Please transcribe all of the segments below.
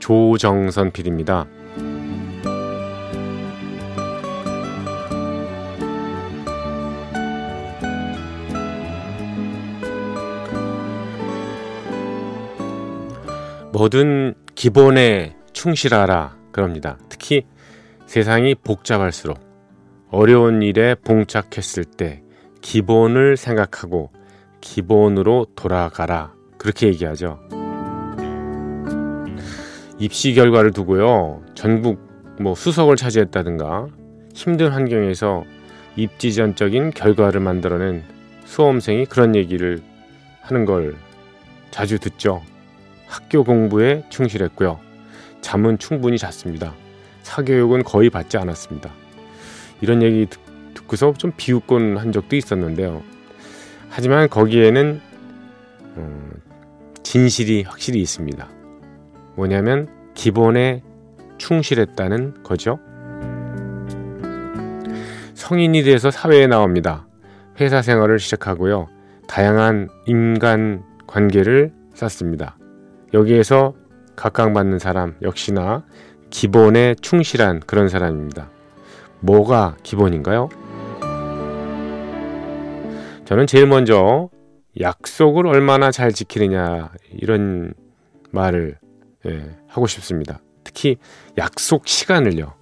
조정선 PD입니다. 뭐든 기본에 충실하라 그럽니다. 특히 세상이 복잡할수록, 어려운 일에 봉착했을 때 기본을 생각하고 기본으로 돌아가라, 그렇게 얘기하죠. 입시 결과를 두고요, 전국 수석을 차지했다든가 힘든 환경에서 입지전적인 결과를 만들어낸 수험생이 그런 얘기를 하는 걸 자주 듣죠. 학교 공부에 충실했고요, 잠은 충분히 잤습니다. 사교육은 거의 받지 않았습니다. 이런 얘기 듣고서 좀 비웃곤 한 적도 있었는데요. 하지만 거기에는 진실이 확실히 있습니다. 뭐냐면 기본에 충실했다는 거죠. 성인이 돼서 사회에 나옵니다. 회사 생활을 시작하고요, 다양한 인간 관계를 쌓습니다. 여기에서 각광받는 사람 역시나 기본에 충실한 그런 사람입니다. 뭐가 기본인가요? 저는 제일 먼저 약속을 얼마나 잘 지키느냐, 이런 말을 하고 싶습니다. 특히 약속 시간을요.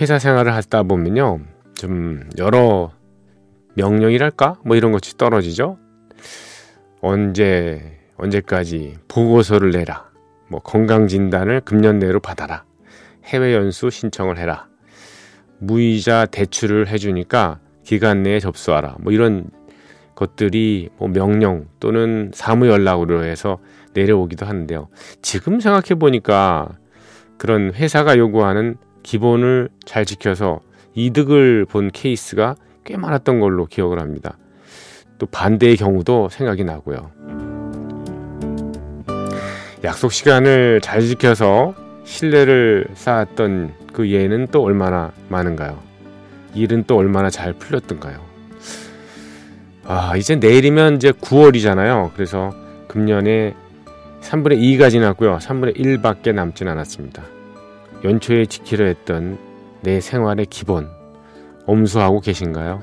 회사 생활을 하다 보면요, 좀 여러 명령이랄까? 이런 것이 떨어지죠. 언제까지 보고서를 내라, 건강진단을 금년 내로 받아라, 해외 연수 신청을 해라, 무이자 대출을 해주니까 기간 내에 접수하라, 이런 것들이 명령 또는 사무연락으로 해서 내려오기도 하는데요. 지금 생각해보니까 그런 회사가 요구하는 기본을 잘 지켜서 이득을 본 케이스가 꽤 많았던 걸로 기억을 합니다. 또 반대의 경우도 생각이 나고요. 약속 시간을 잘 지켜서 신뢰를 쌓았던 그 예는 또 얼마나 많은가요? 일은 또 얼마나 잘 풀렸던가요? 이제 내일이면 이제 9월이잖아요. 그래서 금년에 3분의 2가 지났고요, 3분의 1밖에 남진 않았습니다. 연초에 지키려 했던 내 생활의 기본, 엄수하고 계신가요?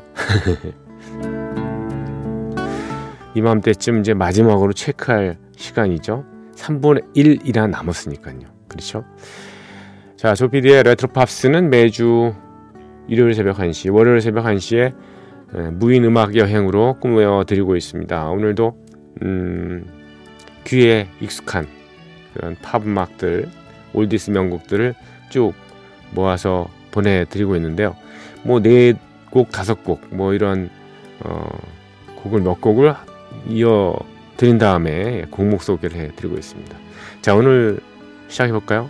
이맘때쯤 이제 마지막으로 체크할 시간이죠. 3분의 1이나 남았으니까요. 그렇죠? 자, 조PD의 레트로 팝스는 매주 일요일 새벽 1시, 월요일 새벽 1시에 무인 음악 여행으로 꾸며드리고 있습니다. 오늘도 귀에 익숙한 그런 팝 음악들, 올디스 명곡들을 쭉 모아서 보내드리고 있는데요. 4곡, 5곡 이런 곡을 몇 곡을 이어드린 다음에 곡목 소개를 해드리고 있습니다. 자, 오늘 시작해볼까요?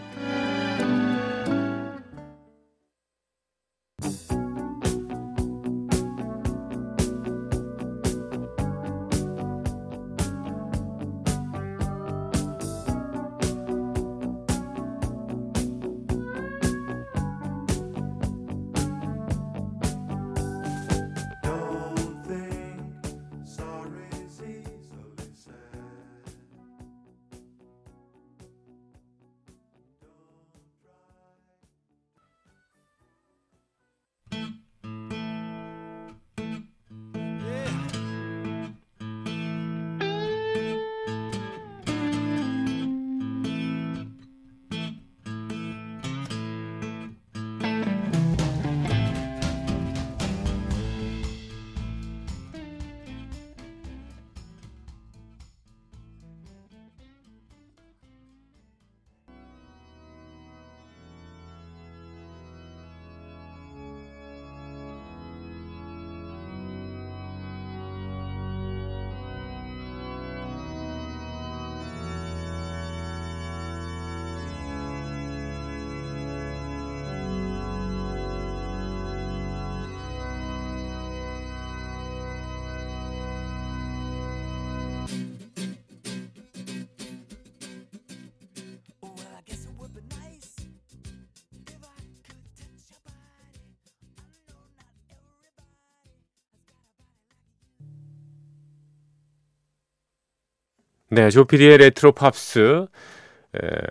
네, 조피디의 레트로 팝스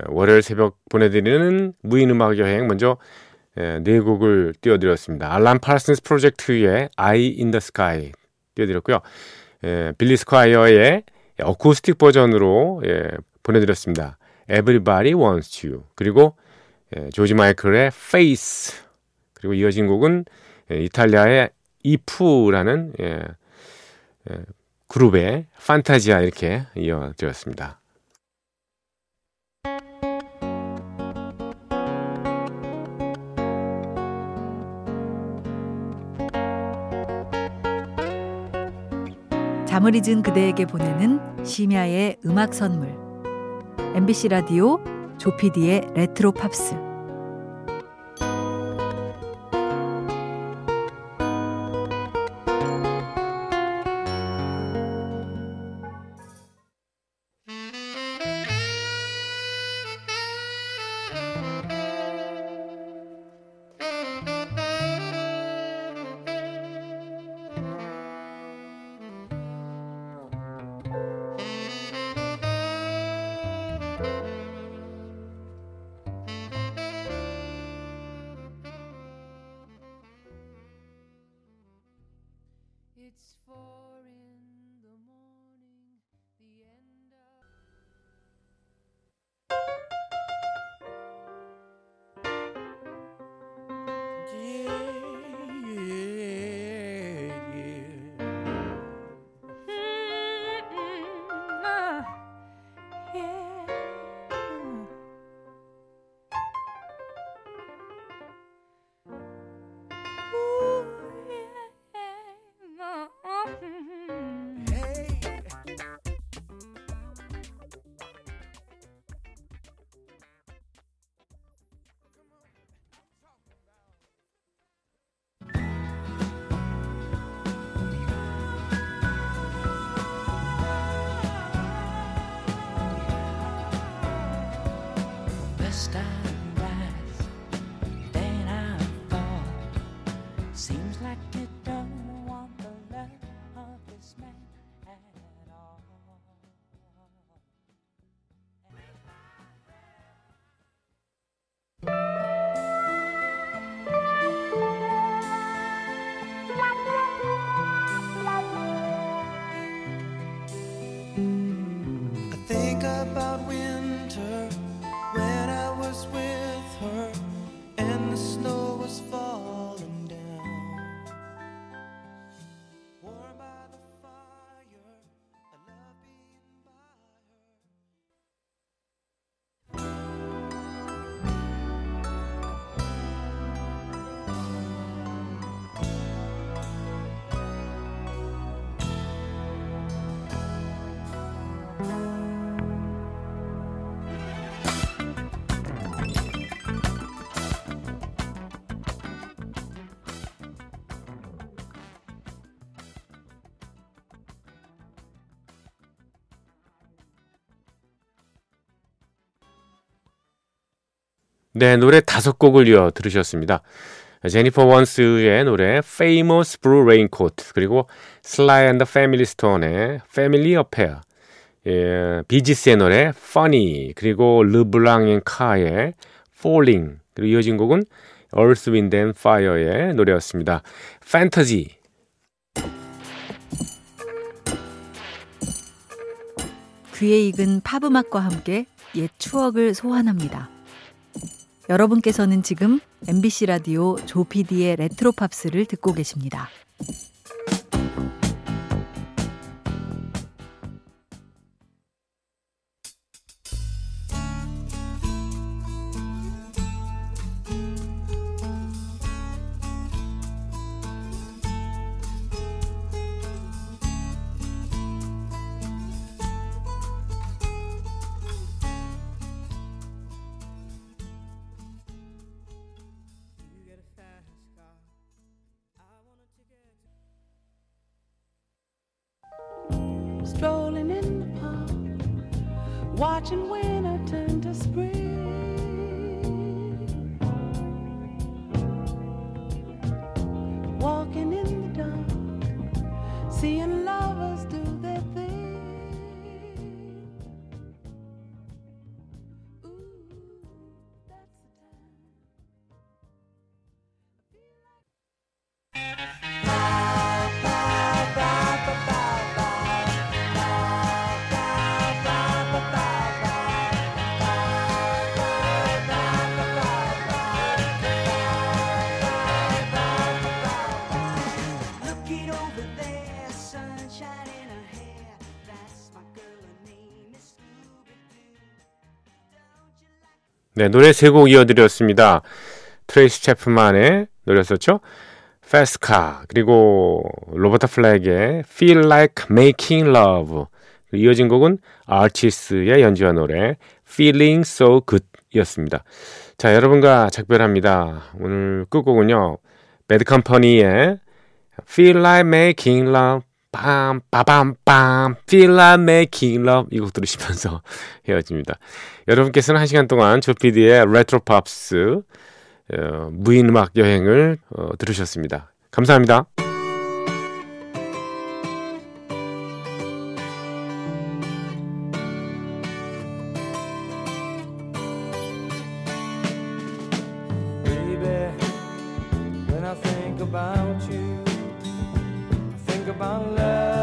월요일 새벽 보내드리는 무인음악 여행 먼저 네 곡을 띄워드렸습니다. 알람 파슨스 프로젝트의 Eye in the Sky 띄워드렸고요. 빌리 스콰이어의 어쿠스틱 버전으로 보내드렸습니다. Everybody Wants You, 그리고 조지 마이클의 Face, 그리고 이어진 곡은 이탈리아의 이프라는 그룹의 판타지아 이렇게 이어드렸습니다. 잠을 잊은 그대에게 보내는 심야의 음악 선물, MBC 라디오 조피디의 레트로 팝스. 네, 노래 5곡을 이어 들으셨습니다. 제니퍼 원스의 노래 Famous Blue Raincoat, 그리고 슬라이 앤드 패밀리 스톤의 Family Affair, 비지스의 노래 Funny, 그리고 르블랑 앤 카의 Falling, 그리고 이어진 곡은 Earth, Wind and Fire의 노래였습니다. Fantasy. 귀에 익은 팝음악과 함께 옛 추억을 소환합니다. 여러분께서는 지금 MBC 라디오 조피디의 레트로 팝스를 듣고 계십니다. Strolling in the park, watching winter turn to spring. Walking in the dark, seeing lovers do their thing. 네, 노래 세 곡 이어드렸습니다. 트레이시 채프만의 노래였었죠. Fast Car, 그리고 로버타 플렉의 Feel Like Making Love. 이어진 곡은 아티스의 연주한 노래 Feeling So Good 이었습니다. 자, 여러분과 작별합니다. 오늘 끝곡은요, 매드컴퍼니의 Feel Like Making Love, 빰, 빠밤빰, Feel Like Making Love 이 곡 들으시면서 헤어집니다. 여러분께서는 한 시간 동안 조피디의 레트로 팝스 무인 음악 여행을 들으셨습니다. 감사합니다. About you, I think about love.